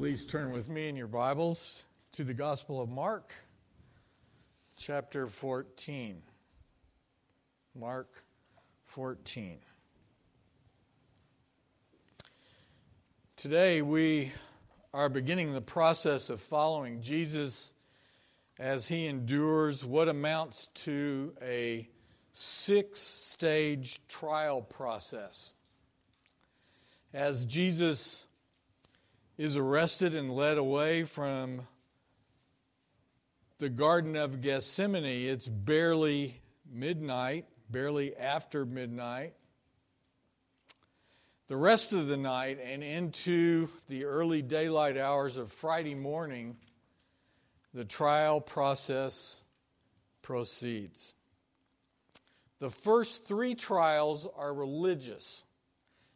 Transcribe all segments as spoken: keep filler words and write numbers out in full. Please turn with me in your Bibles to the Gospel of Mark, chapter fourteen. Mark fourteen. Today we are beginning the process of following Jesus as he endures what amounts to a six-stage trial process. As Jesus is arrested and led away from the Garden of Gethsemane. It's barely midnight, barely after midnight. The rest of the night and into the early daylight hours of Friday morning, the trial process proceeds. The first three trials are religious,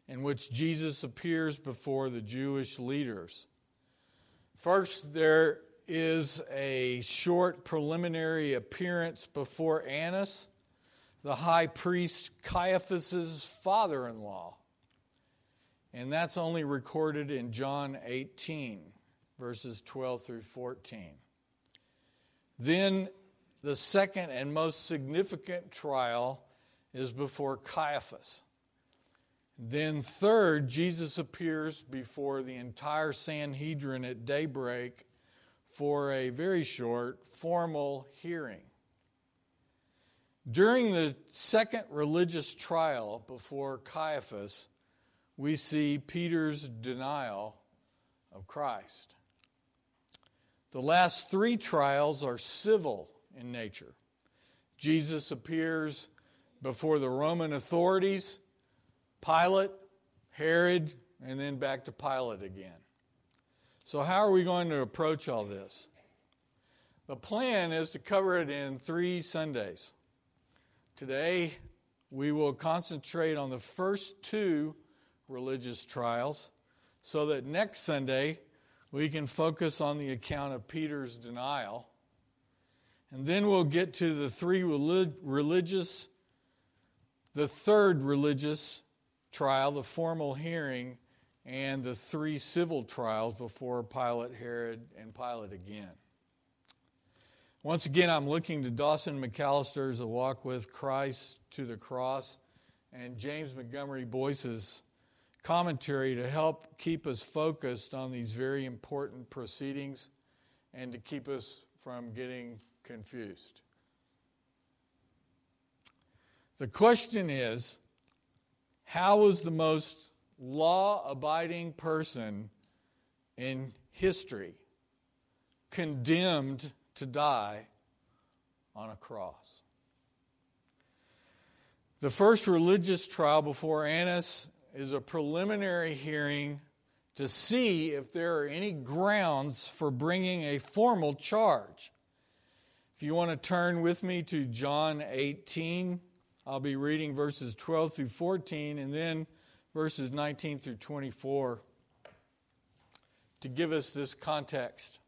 in which Jesus appears before the Jewish leaders. First, there is a short preliminary appearance before Annas, the high priest Caiaphas' father-in-law. And that's only recorded in John eighteen, verses twelve through fourteen. Then, the second and most significant trial is before Caiaphas. Then third, Jesus appears before the entire Sanhedrin at daybreak for a very short, formal hearing. During the second religious trial before Caiaphas, we see Peter's denial of Christ. The last three trials are civil in nature. Jesus appears before the Roman authorities, Pilate, Herod, and then back to Pilate again. So how are we going to approach all this? The plan is to cover it in three Sundays. Today, we will concentrate on the first two religious trials so that next Sunday, we can focus on the account of Peter's denial. And then we'll get to the three relig- religious, the third religious trial, the formal hearing, and the three civil trials before Pilate, Herod, and Pilate again. Once again, I'm looking to Dawson McAllister's A Walk With Christ to the Cross and James Montgomery Boyce's commentary to help keep us focused on these very important proceedings and to keep us from getting confused. The question is, how was the most law-abiding person in history condemned to die on a cross? The first religious trial before Annas is a preliminary hearing to see if there are any grounds for bringing a formal charge. If you want to turn with me to John eighteen, I'll be reading verses twelve through fourteen and then verses nineteen through twenty-four to give us this context.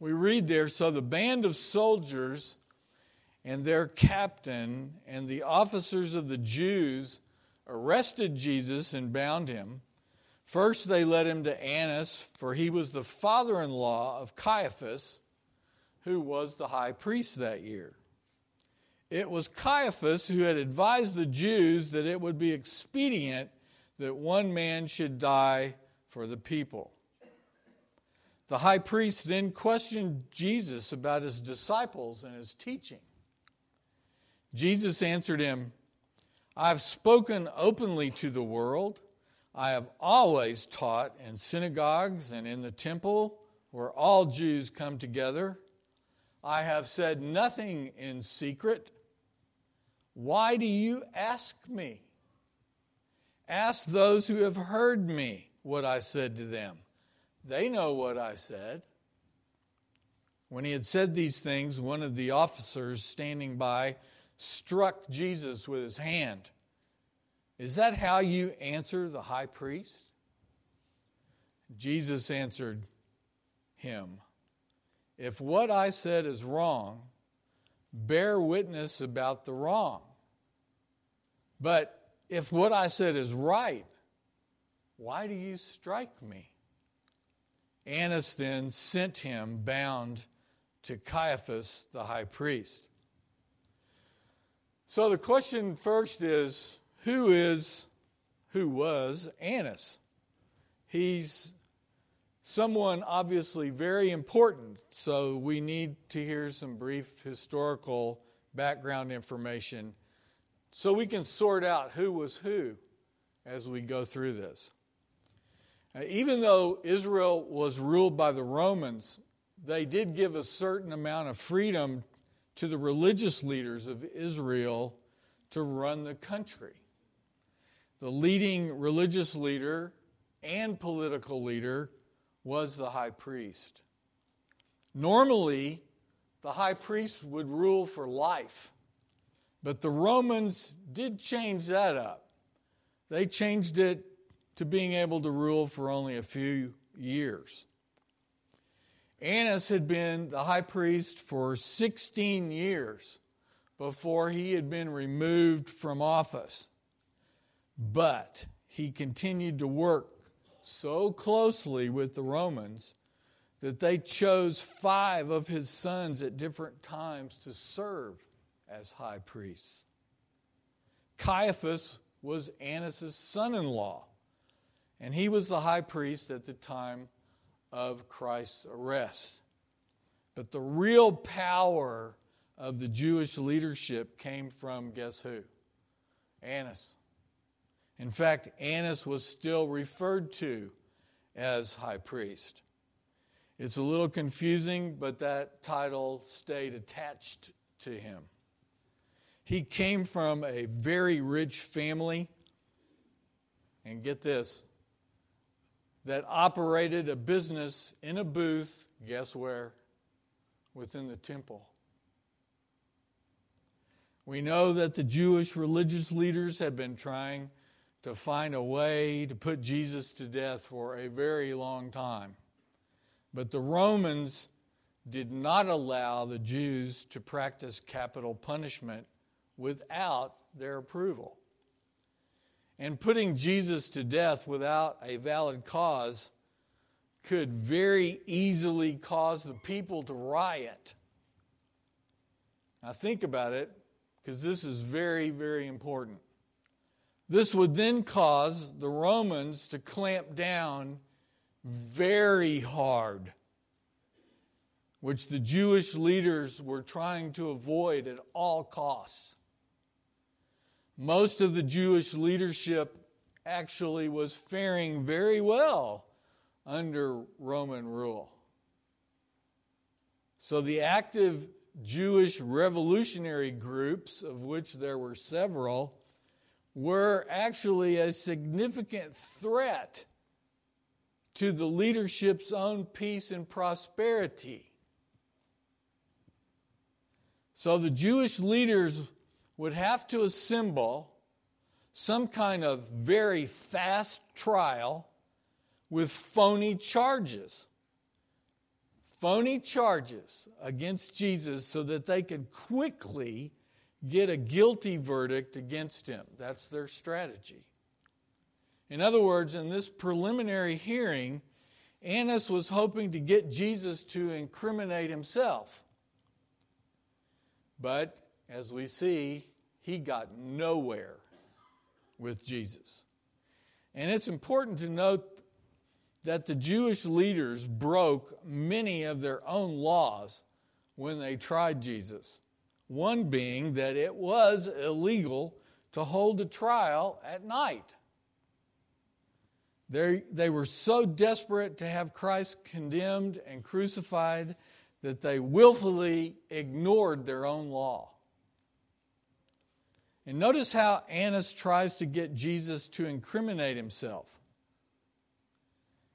We read there, so the band of soldiers and their captain and the officers of the Jews arrested Jesus and bound him. First they led him to Annas, for he was the father-in-law of Caiaphas, who was the high priest that year. It was Caiaphas who had advised the Jews that it would be expedient that one man should die for the people. The high priest then questioned Jesus about his disciples and his teaching. Jesus answered him, I have spoken openly to the world. I have always taught in synagogues and in the temple where all Jews come together. I have said nothing in secret. Why do you ask me? Ask those who have heard me what I said to them. They know what I said. When he had said these things, one of the officers standing by struck Jesus with his hand. Is that how you answer the high priest? Jesus answered him, if what I said is wrong, bear witness about the wrong. But if what I said is right, why do you strike me? Annas then sent him bound to Caiaphas, the high priest. So the question first is, who is, who was Annas? He's someone obviously very important, so we need to hear some brief historical background information so we can sort out who was who as we go through this. Now, even though Israel was ruled by the Romans, they did give a certain amount of freedom to the religious leaders of Israel to run the country. The leading religious leader and political leader was the high priest. Normally, the high priest would rule for life, but the Romans did change that up. They changed it to being able to rule for only a few years. Annas had been the high priest for sixteen years before he had been removed from office. But he continued to work so closely with the Romans that they chose five of his sons at different times to serve as high priests. Caiaphas was Annas' son-in-law, and he was the high priest at the time of Christ's arrest. But the real power of the Jewish leadership came from, guess who? Annas. In fact, Annas was still referred to as high priest. It's a little confusing, but that title stayed attached to him. He came from a very rich family, and get this, that operated a business in a booth, guess where? Within the temple. We know that the Jewish religious leaders had been trying to find a way to put Jesus to death for a very long time. But the Romans did not allow the Jews to practice capital punishment without their approval. And putting Jesus to death without a valid cause could very easily cause the people to riot. Now think about it, because this is very, very important. This would then cause the Romans to clamp down very hard, which the Jewish leaders were trying to avoid at all costs. Most of the Jewish leadership actually was faring very well under Roman rule. So the active Jewish revolutionary groups, of which there were several, were actually a significant threat to the leadership's own peace and prosperity. So the Jewish leaders would have to assemble some kind of very fast trial with phony charges. Phony charges against Jesus so that they could quickly get a guilty verdict against him. That's their strategy. In other words, in this preliminary hearing, Annas was hoping to get Jesus to incriminate himself. But as we see, he got nowhere with Jesus. And it's important to note that the Jewish leaders broke many of their own laws when they tried Jesus. One being that it was illegal to hold a trial at night. They, they were so desperate to have Christ condemned and crucified that they willfully ignored their own law. And notice how Annas tries to get Jesus to incriminate himself.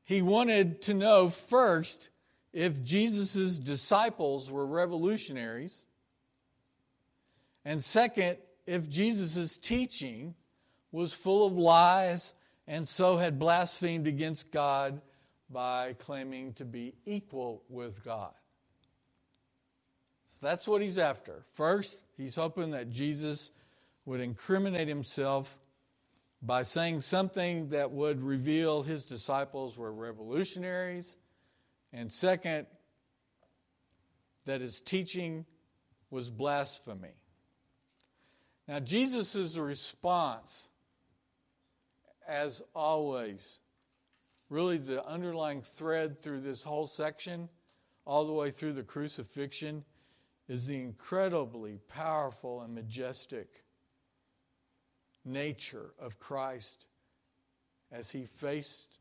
He wanted to know first if Jesus' disciples were revolutionaries, and second, if Jesus' teaching was full of lies and so had blasphemed against God by claiming to be equal with God. So that's what he's after. First, he's hoping that Jesus would incriminate himself by saying something that would reveal his disciples were revolutionaries And second, that his teaching was blasphemy. Now, Jesus' response, as always, really the underlying thread through this whole section, all the way through the crucifixion, is the incredibly powerful and majestic nature of Christ as he faced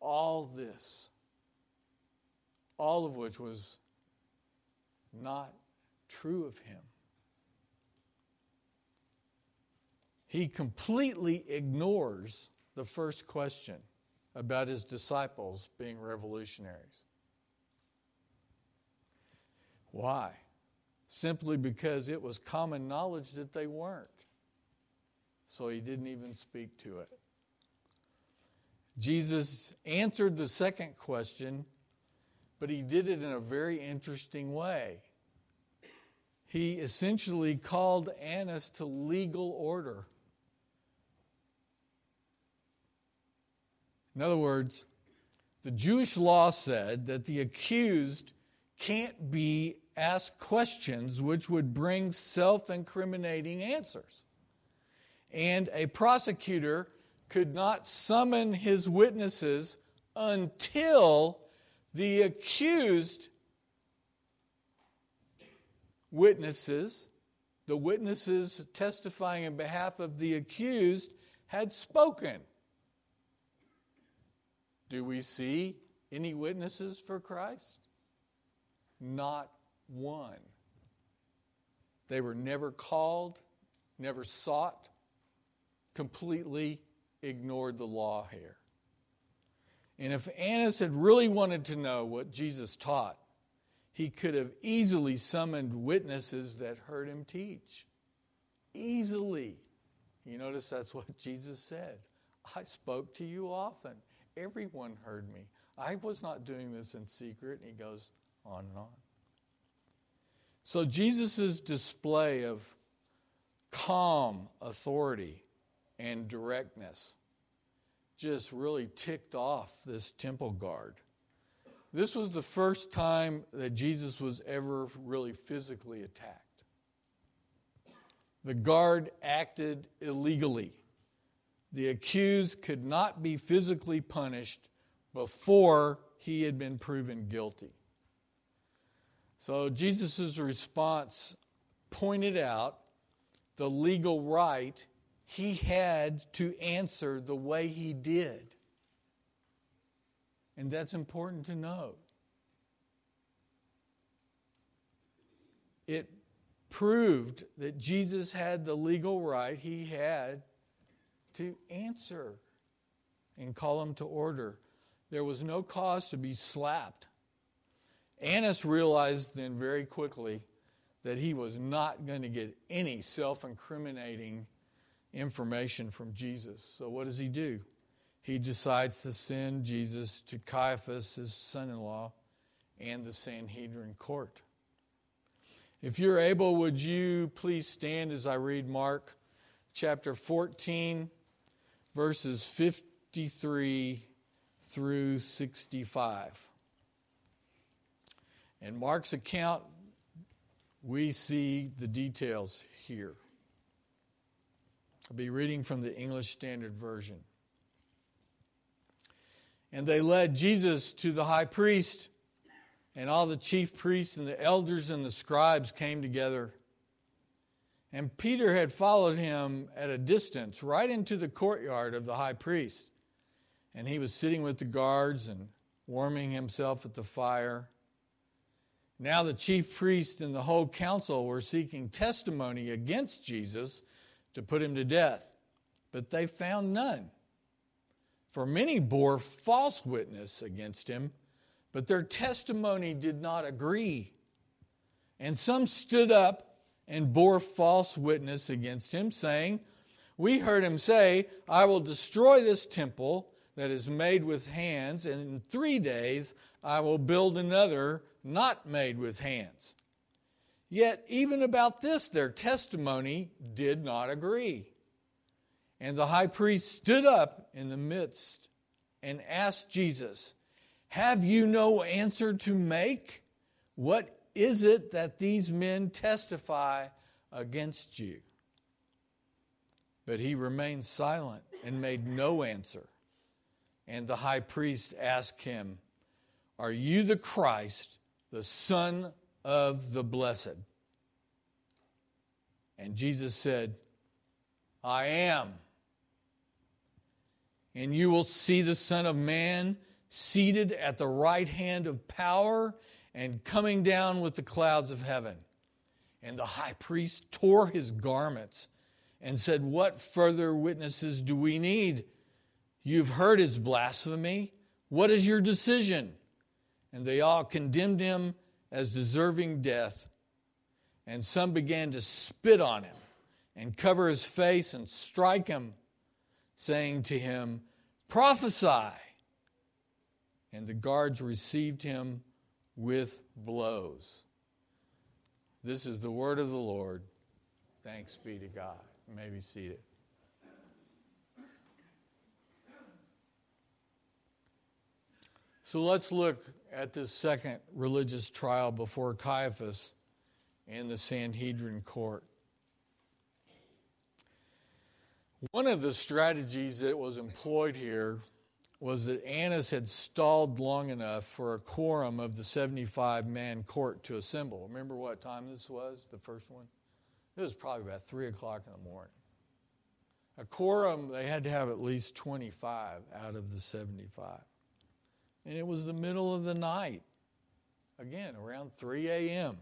all this, all of which was not true of him. He completely ignores the first question about his disciples being revolutionaries. Why? Simply because it was common knowledge that they weren't. So he didn't even speak to it. Jesus answered the second question, but he did it in a very interesting way. He essentially called Annas to legal order. In other words, the Jewish law said that the accused can't be asked questions which would bring self-incriminating answers. And a prosecutor could not summon his witnesses until the accused witnesses, the witnesses testifying on behalf of the accused, had spoken. Do we see any witnesses for Christ? Not one. They were never called, never sought, completely ignored the law here. And if Annas had really wanted to know what Jesus taught, he could have easily summoned witnesses that heard him teach. Easily. You notice that's what Jesus said. I spoke to you often. Everyone heard me. I was not doing this in secret. And he goes on and on. So Jesus' display of calm authority and directness just really ticked off this temple guard. This was the first time that Jesus was ever really physically attacked. The guard acted illegally. The accused could not be physically punished before he had been proven guilty. So Jesus' response pointed out the legal right he had to answer the way he did. And that's important to note. It proved that Jesus had the legal right he had to answer and call him to order. There was no cause to be slapped. Annas realized then very quickly that he was not going to get any self-incriminating information from Jesus. So what does he do? He decides to send Jesus to Caiaphas, his son-in-law, and the Sanhedrin court. If you're able, would you please stand as I read Mark chapter fourteen, verses fifty-three through sixty-five. In Mark's account, we see the details here. I'll be reading from the English Standard Version. And they led Jesus to the high priest, and all the chief priests and the elders and the scribes came together. And Peter had followed him at a distance, right into the courtyard of the high priest. And he was sitting with the guards and warming himself at the fire. Now the chief priest and the whole council were seeking testimony against Jesus to put him to death, but they found none. For many bore false witness against him, but their testimony did not agree. And some stood up and bore false witness against him, saying, "We heard him say, 'I will destroy this temple that is made with hands, and in three days I will build another not made with hands.' Yet even about this their testimony did not agree. And the high priest stood up in the midst and asked Jesus, Have you no answer to make? What is it that these men testify against you? But he remained silent and made no answer. And the high priest asked him, Are you the Christ, the Son of the Blessed? And Jesus said, I am. And you will see the Son of Man seated at the right hand of power and coming down with the clouds of heaven. And the high priest tore his garments and said, What further witnesses do we need? You've heard his blasphemy. What is your decision? And they all condemned him as deserving death. And some began to spit on him and cover his face and strike him, saying to him, Prophesy. And the guards received him with blows. This is the word of the Lord. Thanks be to God. You may be seated. So let's look at this second religious trial before Caiaphas and the Sanhedrin court. One of the strategies that was employed here was that Annas had stalled long enough for a quorum of the seventy-five man court to assemble. Remember what time this was, the first one? It was probably about three o'clock in the morning. A quorum, they had to have at least twenty-five out of the seventy-five. And it was the middle of the night, again, around three a.m.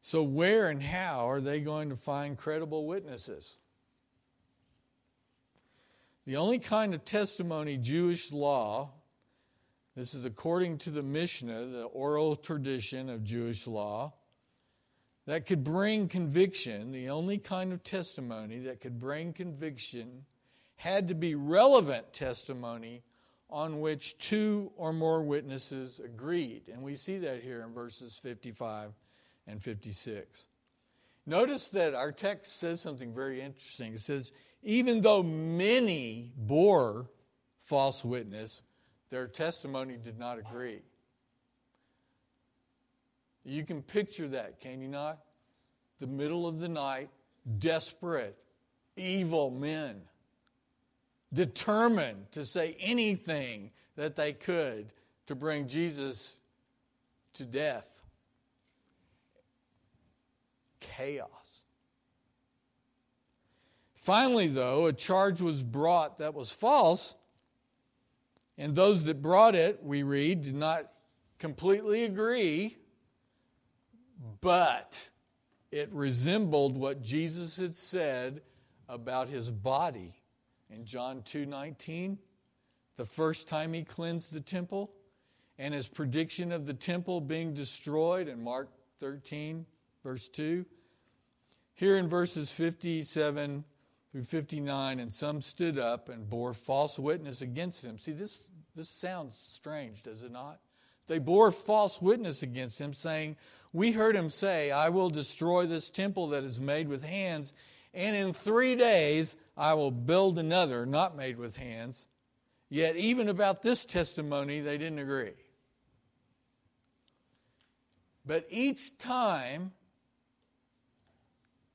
So where and how are they going to find credible witnesses? The only kind of testimony Jewish law, this is according to the Mishnah, the oral tradition of Jewish law, that could bring conviction, the only kind of testimony that could bring conviction had to be relevant testimony on which two or more witnesses agreed. And we see that here in verses fifty-five and fifty-six. Notice that our text says something very interesting. It says, even though many bore false witness, their testimony did not agree. You can picture that, can you not? The middle of the night, desperate, evil men, determined to say anything that they could to bring Jesus to death. Chaos. Finally, though, a charge was brought that was false, and those that brought it, we read, did not completely agree. But it resembled what Jesus had said about his body in John two nineteen, the first time he cleansed the temple, and his prediction of the temple being destroyed in Mark thirteen, verse two. Here in verses fifty-seven through fifty-nine, and some stood up and bore false witness against him. See, this, this sounds strange, does it not? They bore false witness against him, saying, We heard him say, I will destroy this temple that is made with hands, and in three days I will build another not made with hands. Yet even about this testimony, they didn't agree. But each time,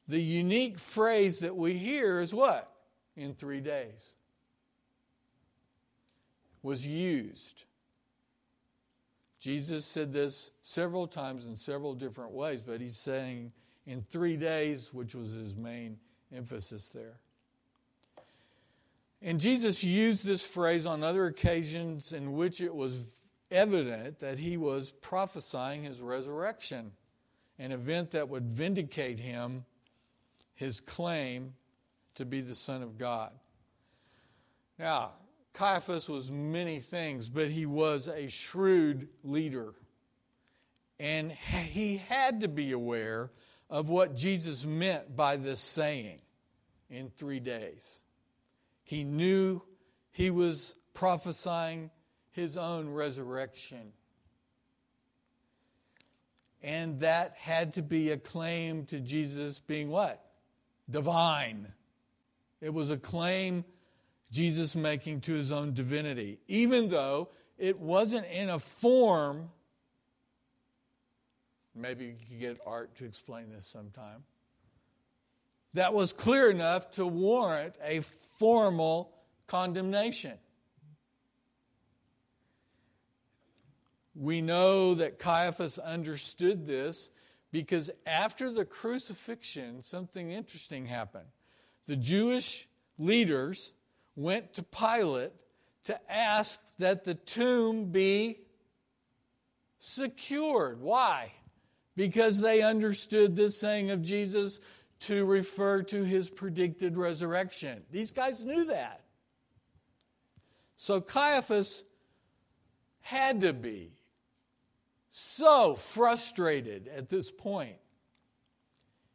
the unique phrase that we hear is what? In three days. Was used. Jesus said this several times in several different ways, but he's saying in three days, which was his main emphasis there. And Jesus used this phrase on other occasions in which it was evident that he was prophesying his resurrection, an event that would vindicate him, his claim to be the Son of God. Now, Caiaphas was many things, but he was a shrewd leader. And he had to be aware of what Jesus meant by this saying in three days. He knew he was prophesying his own resurrection. And that had to be a claim to Jesus being what? Divine. It was a claim Jesus making to his own divinity, even though it wasn't in a form. Maybe you could get Art to explain this sometime. That was clear enough to warrant a formal condemnation. We know that Caiaphas understood this because after the crucifixion, something interesting happened. The Jewish leaders went to Pilate to ask that the tomb be secured. Why? Because they understood this saying of Jesus to refer to his predicted resurrection. These guys knew that. So Caiaphas had to be so frustrated at this point.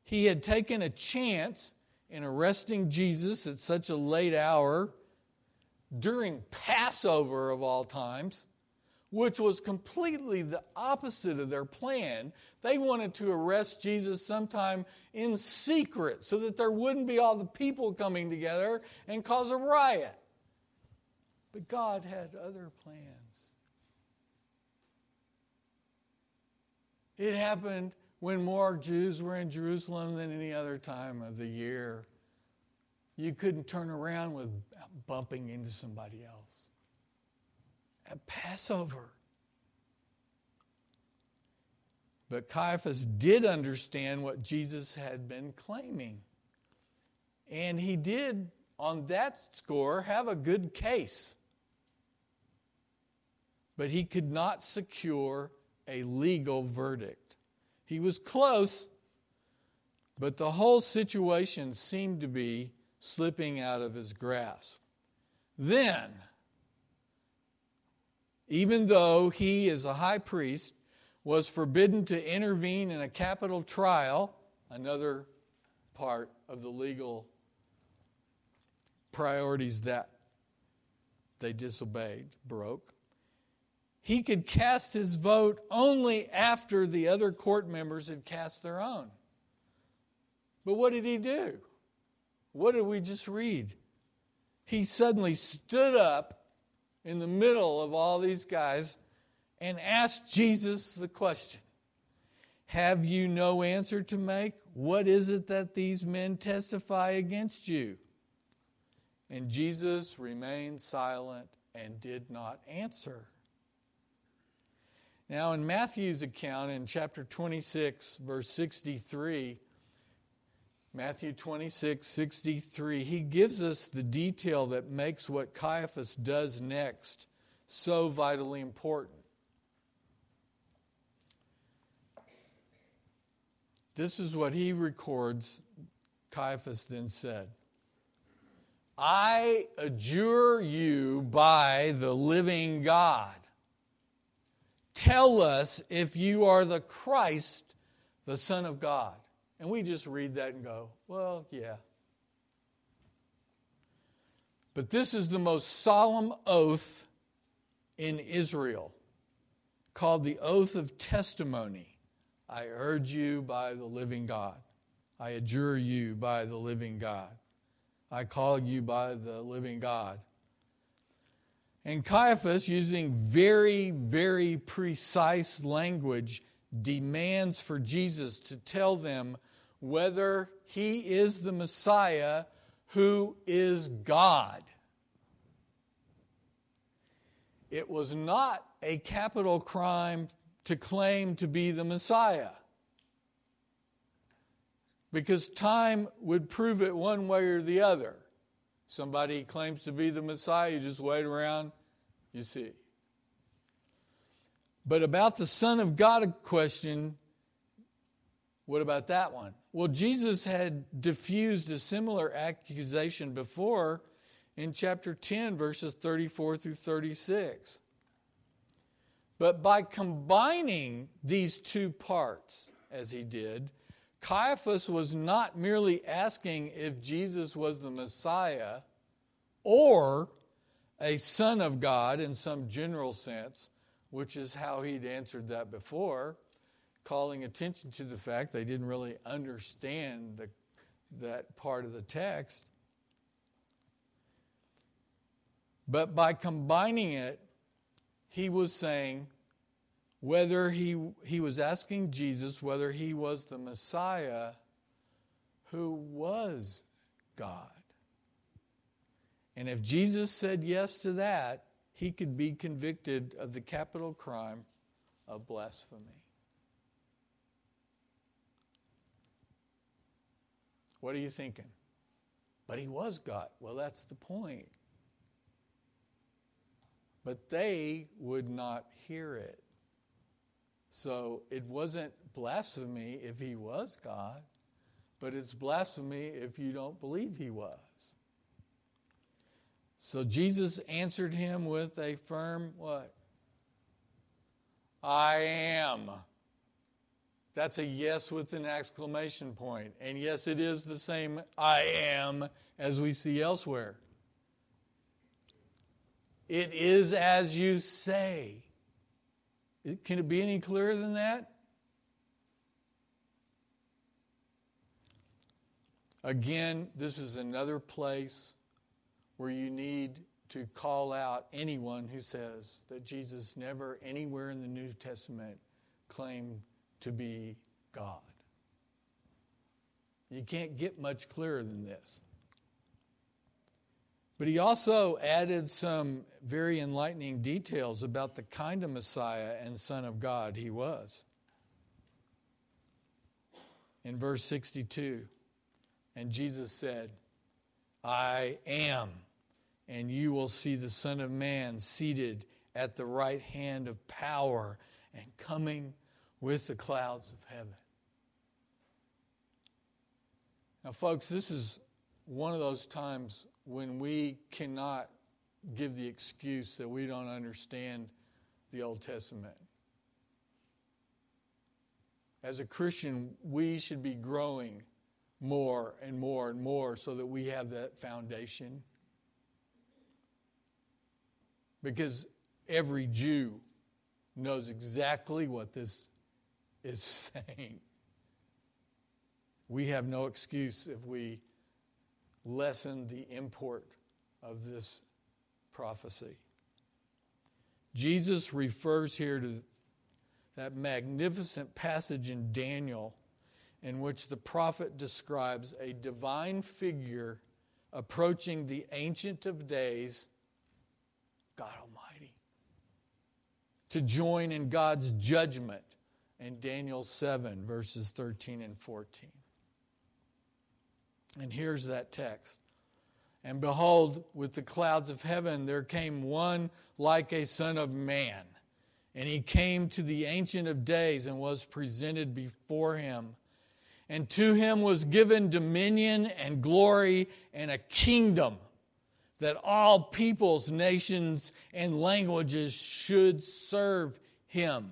He had taken a chance in arresting Jesus at such a late hour during Passover of all times, which was completely the opposite of their plan. They wanted to arrest Jesus sometime in secret so that there wouldn't be all the people coming together and cause a riot. But God had other plans. It happened when more Jews were in Jerusalem than any other time of the year. You couldn't turn around without bumping into somebody else. At Passover. But Caiaphas did understand what Jesus had been claiming. And he did, on that score, have a good case. But he could not secure a legal verdict. He was close, but the whole situation seemed to be slipping out of his grasp. Then, even though he, as a high priest, was forbidden to intervene in a capital trial, another part of the legal priorities that they disobeyed, broke, he could cast his vote only after the other court members had cast their own. But what did he do? What did we just read? He suddenly stood up in the middle of all these guys and asked Jesus the question, "Have you no answer to make? What is it that these men testify against you?" And Jesus remained silent and did not answer. Now, in Matthew's account in chapter twenty-six, verse sixty-three, Matthew twenty-six, sixty-three, he gives us the detail that makes what Caiaphas does next so vitally important. This is what he records Caiaphas then said. "I adjure you by the living God. Tell us if you are the Christ, the Son of God." And we just read that and go, well, yeah. But this is the most solemn oath in Israel, called the oath of testimony. I urge you by the living God. I adjure you by the living God. I call you by the living God. And Caiaphas, using very, very precise language, demands for Jesus to tell them whether he is the Messiah who is God. It was not a capital crime to claim to be the Messiah, because time would prove it one way or the other. Somebody claims to be the Messiah, you just wait around, you see. But about the Son of God question, what about that one? Well, Jesus had diffused a similar accusation before in chapter ten, verses thirty-four through thirty-six. But by combining these two parts, as he did, Caiaphas was not merely asking if Jesus was the Messiah or a son of God in some general sense, which is how he'd answered that before, calling attention to the fact they didn't really understand the, that part of the text. But by combining it, he was saying, whether he, he was asking Jesus whether he was the Messiah who was God. And if Jesus said yes to that, he could be convicted of the capital crime of blasphemy. What are you thinking? But he was God. Well, that's the point. But they would not hear it. So it wasn't blasphemy if he was God, but it's blasphemy if you don't believe he was. So Jesus answered him with a firm, what? I am. That's a yes with an exclamation point. And yes, it is the same I am as we see elsewhere. It is as you say. Can it be any clearer than that? Again, this is another place where you need to call out anyone who says that Jesus never anywhere in the New Testament claimed to be God. You can't get much clearer than this. But he also added some very enlightening details about the kind of Messiah and Son of God he was. In verse sixty-two, and Jesus said, I am, and you will see the Son of Man seated at the right hand of power and coming with the clouds of heaven. Now, folks, this is one of those times when we cannot give the excuse that we don't understand the Old Testament. As a Christian, we should be growing more and more and more so that we have that foundation. Because every Jew knows exactly what this is saying. We have no excuse if we lessen the import of this prophecy. Jesus refers here to that magnificent passage in Daniel in which the prophet describes a divine figure approaching the Ancient of Days, God Almighty, to join in God's judgment in Daniel seven, verses thirteen and fourteen. And here's that text. And behold, with the clouds of heaven there came one like a son of man. And he came to the Ancient of Days and was presented before him. And to him was given dominion and glory and a kingdom that all peoples, nations, and languages should serve him.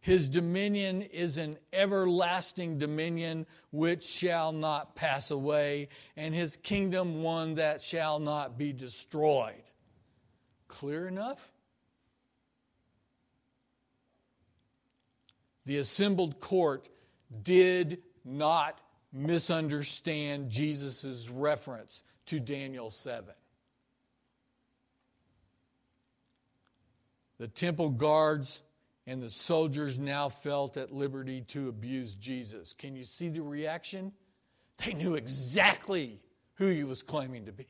His dominion is an everlasting dominion which shall not pass away, and his kingdom one that shall not be destroyed. Clear enough? The assembled court did not misunderstand Jesus' reference to Daniel seven. The temple guards and the soldiers now felt at liberty to abuse Jesus. Can you see the reaction? They knew exactly who he was claiming to be.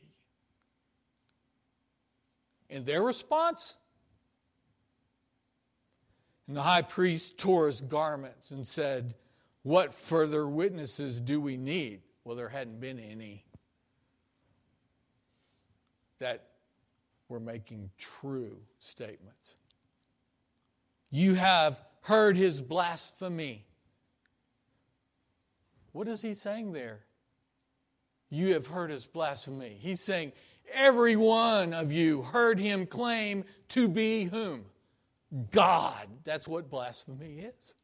And their response? And the high priest tore his garments and said, what further witnesses do we need? Well, there hadn't been any that were making true statements. You have heard his blasphemy. What is he saying there? You have heard his blasphemy. He's saying, every one of you heard him claim to be whom? God. That's what blasphemy is.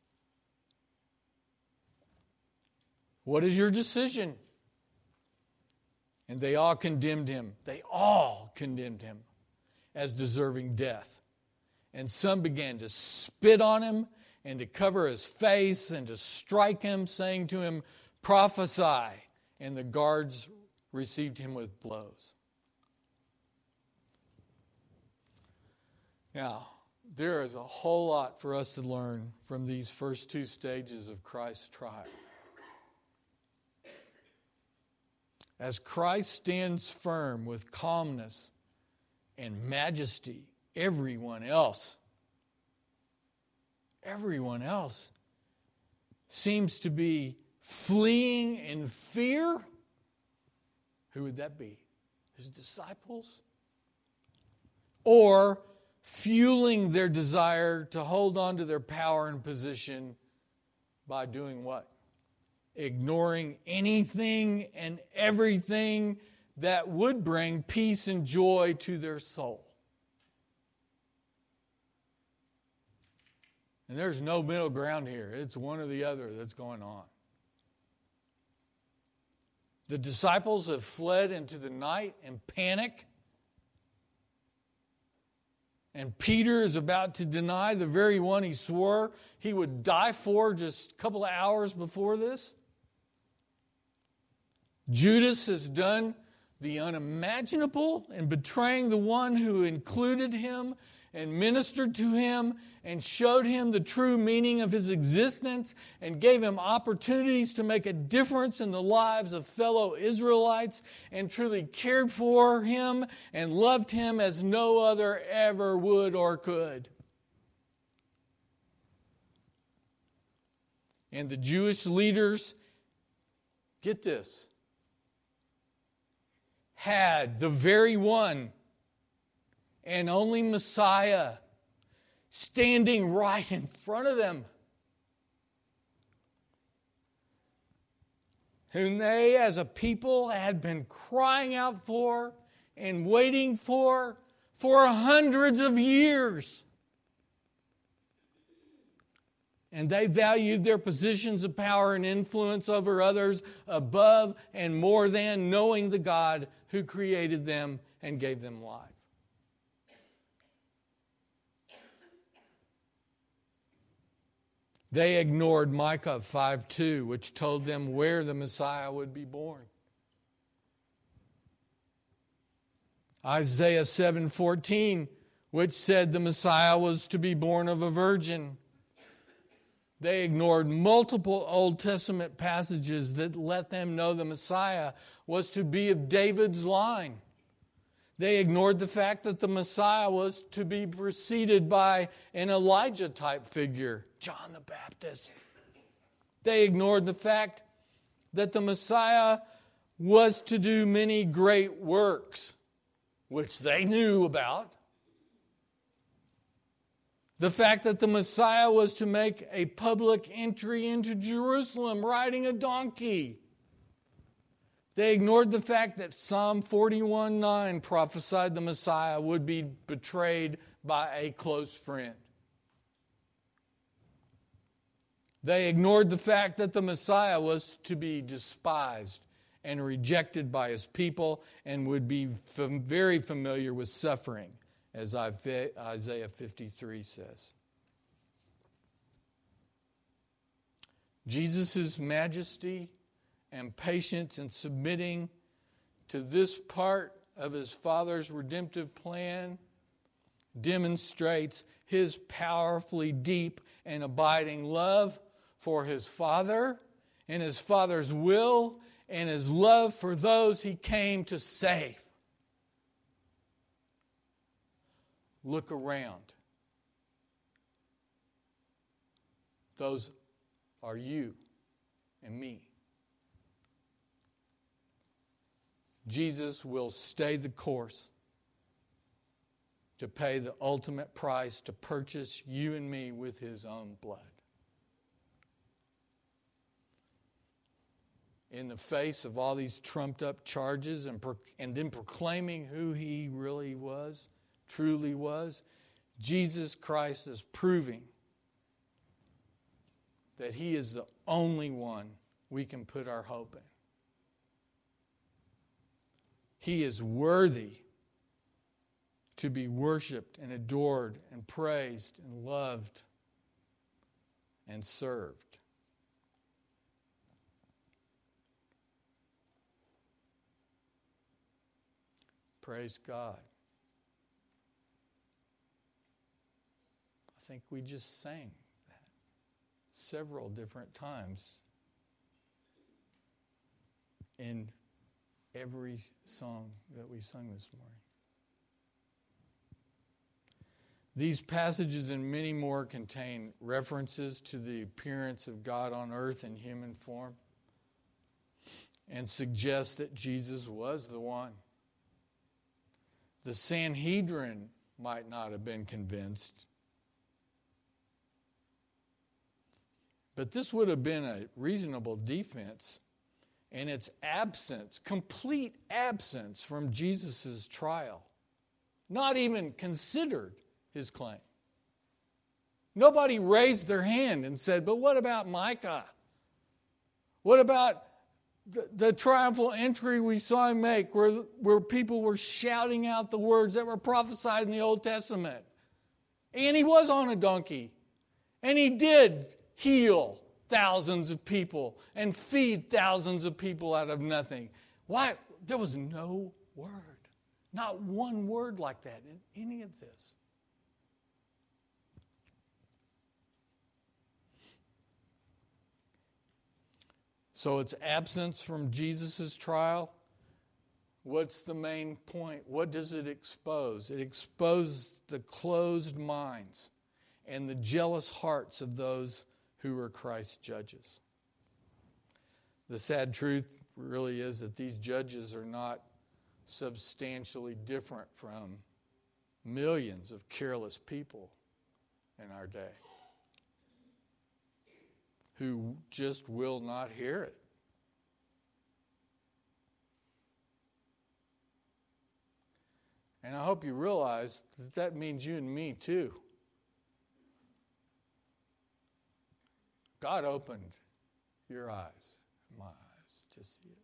What is your decision? And they all condemned him. They all condemned him as deserving death. And some began to spit on him and to cover his face and to strike him, saying to him, prophesy. And the guards received him with blows. Now, There is a whole lot for us to learn from these first two stages of Christ's trial. As Christ stands firm with calmness and majesty, everyone else, everyone else seems to be fleeing in fear. Who would that be? His disciples? Or fueling their desire to hold on to their power and position by doing what? Ignoring anything and everything that would bring peace and joy to their soul. And there's no middle ground here. It's one or the other that's going on. The disciples have fled into the night in panic. And Peter is about to deny the very one he swore he would die for just a couple of hours before this. Judas has done the unimaginable in betraying the one who included him and ministered to him and showed him the true meaning of his existence and gave him opportunities to make a difference in the lives of fellow Israelites and truly cared for him and loved him as no other ever would or could. And the Jewish leaders, get this, had the very one and only Messiah standing right in front of them, whom they as a people had been crying out for and waiting for for hundreds of years. And they valued their positions of power and influence over others above and more than knowing the God who created them and gave them life. They ignored Micah five two, which told them where the Messiah would be born. Isaiah seven fourteen, which said the Messiah was to be born of a virgin. They ignored multiple Old Testament passages that let them know the Messiah was to be of David's line. They ignored the fact that the Messiah was to be preceded by an Elijah-type figure, John the Baptist. They ignored the fact that the Messiah was to do many great works, which they knew about. The fact that the Messiah was to make a public entry into Jerusalem riding a donkey. They ignored the fact that Psalm forty-one nine prophesied the Messiah would be betrayed by a close friend. They ignored the fact that the Messiah was to be despised and rejected by his people and would be fam- very familiar with suffering, as Isaiah fifty-three says. Jesus' majesty and patience in submitting to this part of his Father's redemptive plan demonstrates his powerfully deep and abiding love for his Father and his Father's will and his love for those he came to save. Look around. Those are you and me. Jesus will stay the course to pay the ultimate price to purchase you and me with his own blood. In the face of all these trumped-up charges and, pro- and then proclaiming who he really was, truly was, Jesus Christ is proving that he is the only one we can put our hope in. He is worthy to be worshiped and adored and praised and loved and served. Praise God. think we just sang that several different times in every song that we sung this morning. These passages and many more contain references to the appearance of God on earth in human form and suggest that Jesus was the one. The Sanhedrin might not have been convinced, but this would have been a reasonable defense, and its absence, complete absence from Jesus' trial, not even considered his claim. Nobody raised their hand and said, but what about Micah? What about the, the triumphal entry we saw him make where, where people were shouting out the words that were prophesied in the Old Testament? And he was on a donkey. And he did heal thousands of people and feed thousands of people out of nothing. Why? There was no word. Not one word like that in any of this. So it's absence from Jesus' trial. What's the main point? What does it expose? It exposes the closed minds and the jealous hearts of those who were Christ's judges. The sad truth really is that these judges are not substantially different from millions of careless people in our day, who just will not hear it. And I hope you realize that that means you and me too. God opened your eyes, my eyes, to see it.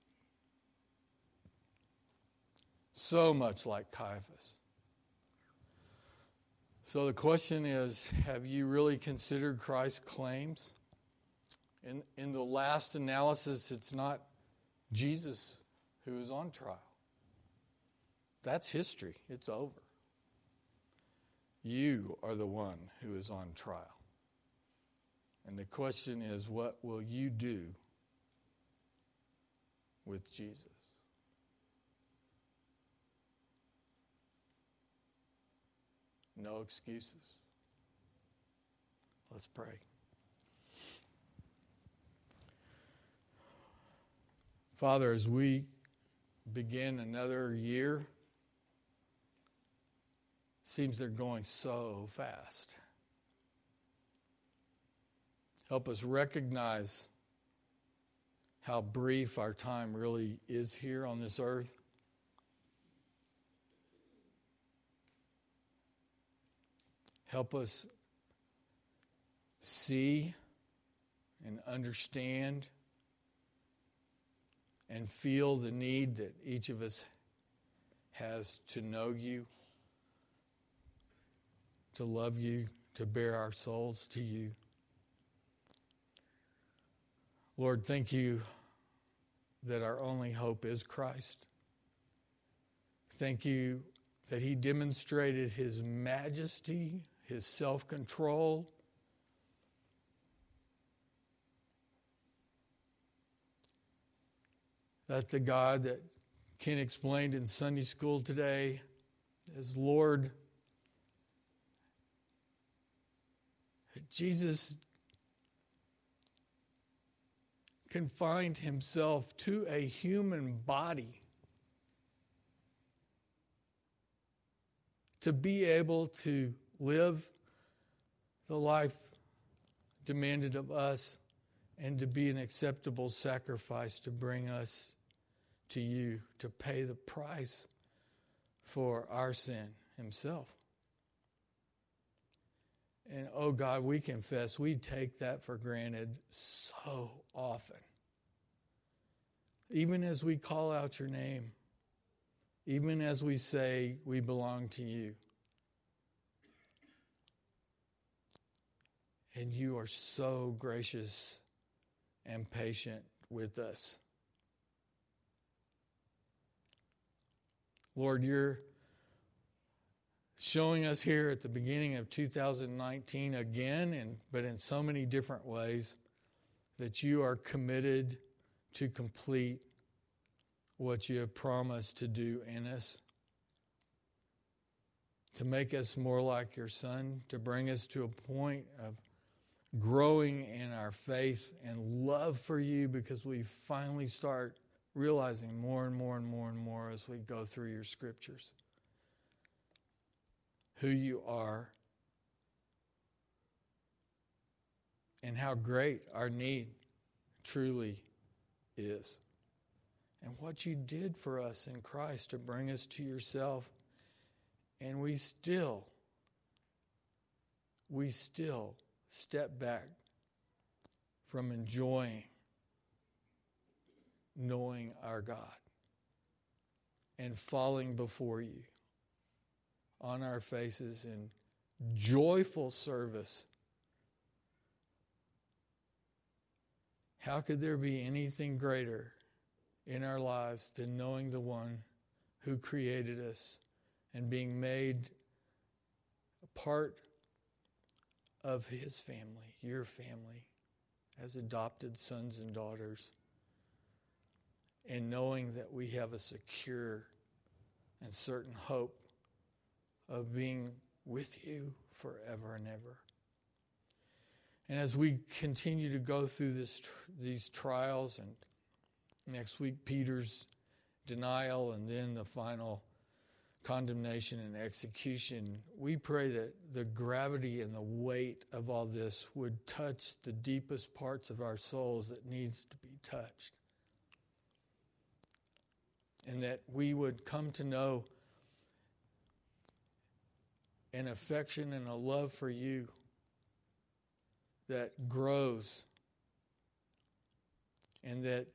So much like Caiaphas. So the question is, have you really considered Christ's claims? In, in the last analysis, it's not Jesus who is on trial. That's history. It's over. You are the one who is on trial. And the question is, what will you do with Jesus? No excuses. Let's pray. Father, as we begin another year, it seems they're going so fast. Help us recognize how brief our time really is here on this earth. Help us see and understand and feel the need that each of us has to know you, to love you, to bear our souls to you. Lord, thank you that our only hope is Christ. Thank you that he demonstrated his majesty, his self-control, that the God that Ken explained in Sunday school today is Lord. Jesus confined himself to a human body to be able to live the life demanded of us and to be an acceptable sacrifice to bring us to you, to pay the price for our sin himself. And oh God, we confess we take that for granted so often. Even as we call out your name, even as we say we belong to you. And you are so gracious and patient with us. Lord, your showing us here at the beginning of two thousand nineteen again, and but in so many different ways, that you are committed to complete what you have promised to do in us, to make us more like your Son, to bring us to a point of growing in our faith and love for you, because we finally start realizing more and more and more and more as we go through your scriptures, who you are and how great our need truly is, and what you did for us in Christ to bring us to yourself. And we still, we still step back from enjoying knowing our God and falling before you on our faces in joyful service. How could there be anything greater in our lives than knowing the one who created us and being made a part of his family, your family, as adopted sons and daughters, and knowing that we have a secure and certain hope of being with you forever and ever. And as we continue to go through this, these trials, and next week Peter's denial, and then the final condemnation and execution, we pray that the gravity and the weight of all this would touch the deepest parts of our souls that needs to be touched. And that we would come to know an affection and a love for you that grows and that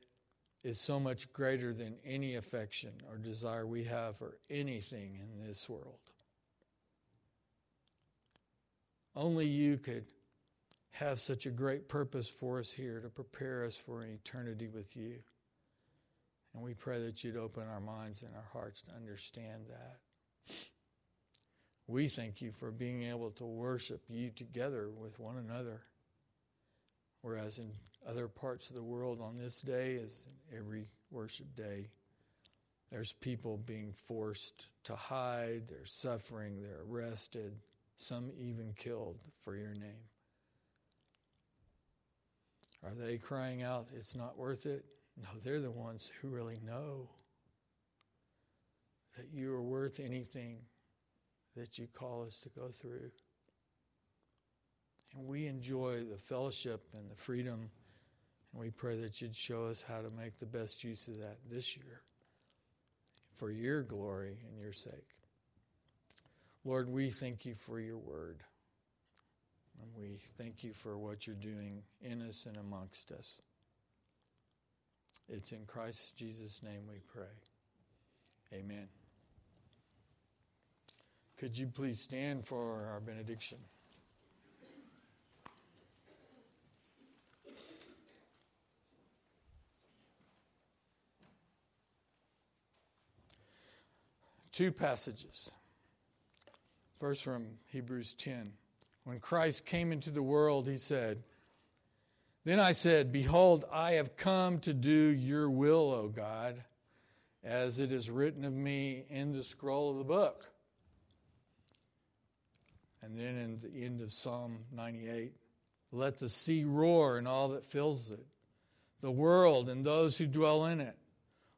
is so much greater than any affection or desire we have for anything in this world. Only you could have such a great purpose for us here, to prepare us for an eternity with you. And we pray that you'd open our minds and our hearts to understand that. We thank you for being able to worship you together with one another, whereas in other parts of the world on this day, as in every worship day, there's people being forced to hide, they're suffering, they're arrested, some even killed for your name. Are they crying out, "It's not worth it"? No, they're the ones who really know that you are worth anything that you call us to go through. And we enjoy the fellowship and the freedom, and we pray that you'd show us how to make the best use of that this year for your glory and your sake. Lord, we thank you for your word, and we thank you for what you're doing in us and amongst us. It's in Christ Jesus' name we pray. Amen. Could you please stand for our benediction? Two passages. First, from Hebrews ten. When Christ came into the world, he said, "Then I said, behold, I have come to do your will, O God, as it is written of me in the scroll of the book." And then in the end of Psalm ninety-eight, "Let the sea roar and all that fills it, the world and those who dwell in it.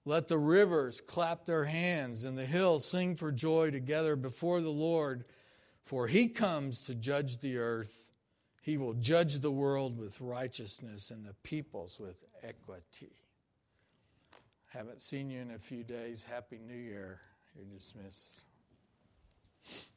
Let the rivers clap their hands and the hills sing for joy together before the Lord, for he comes to judge the earth. He will judge the world with righteousness and the peoples with equity." Haven't seen you in a few days. Happy New Year. You're dismissed.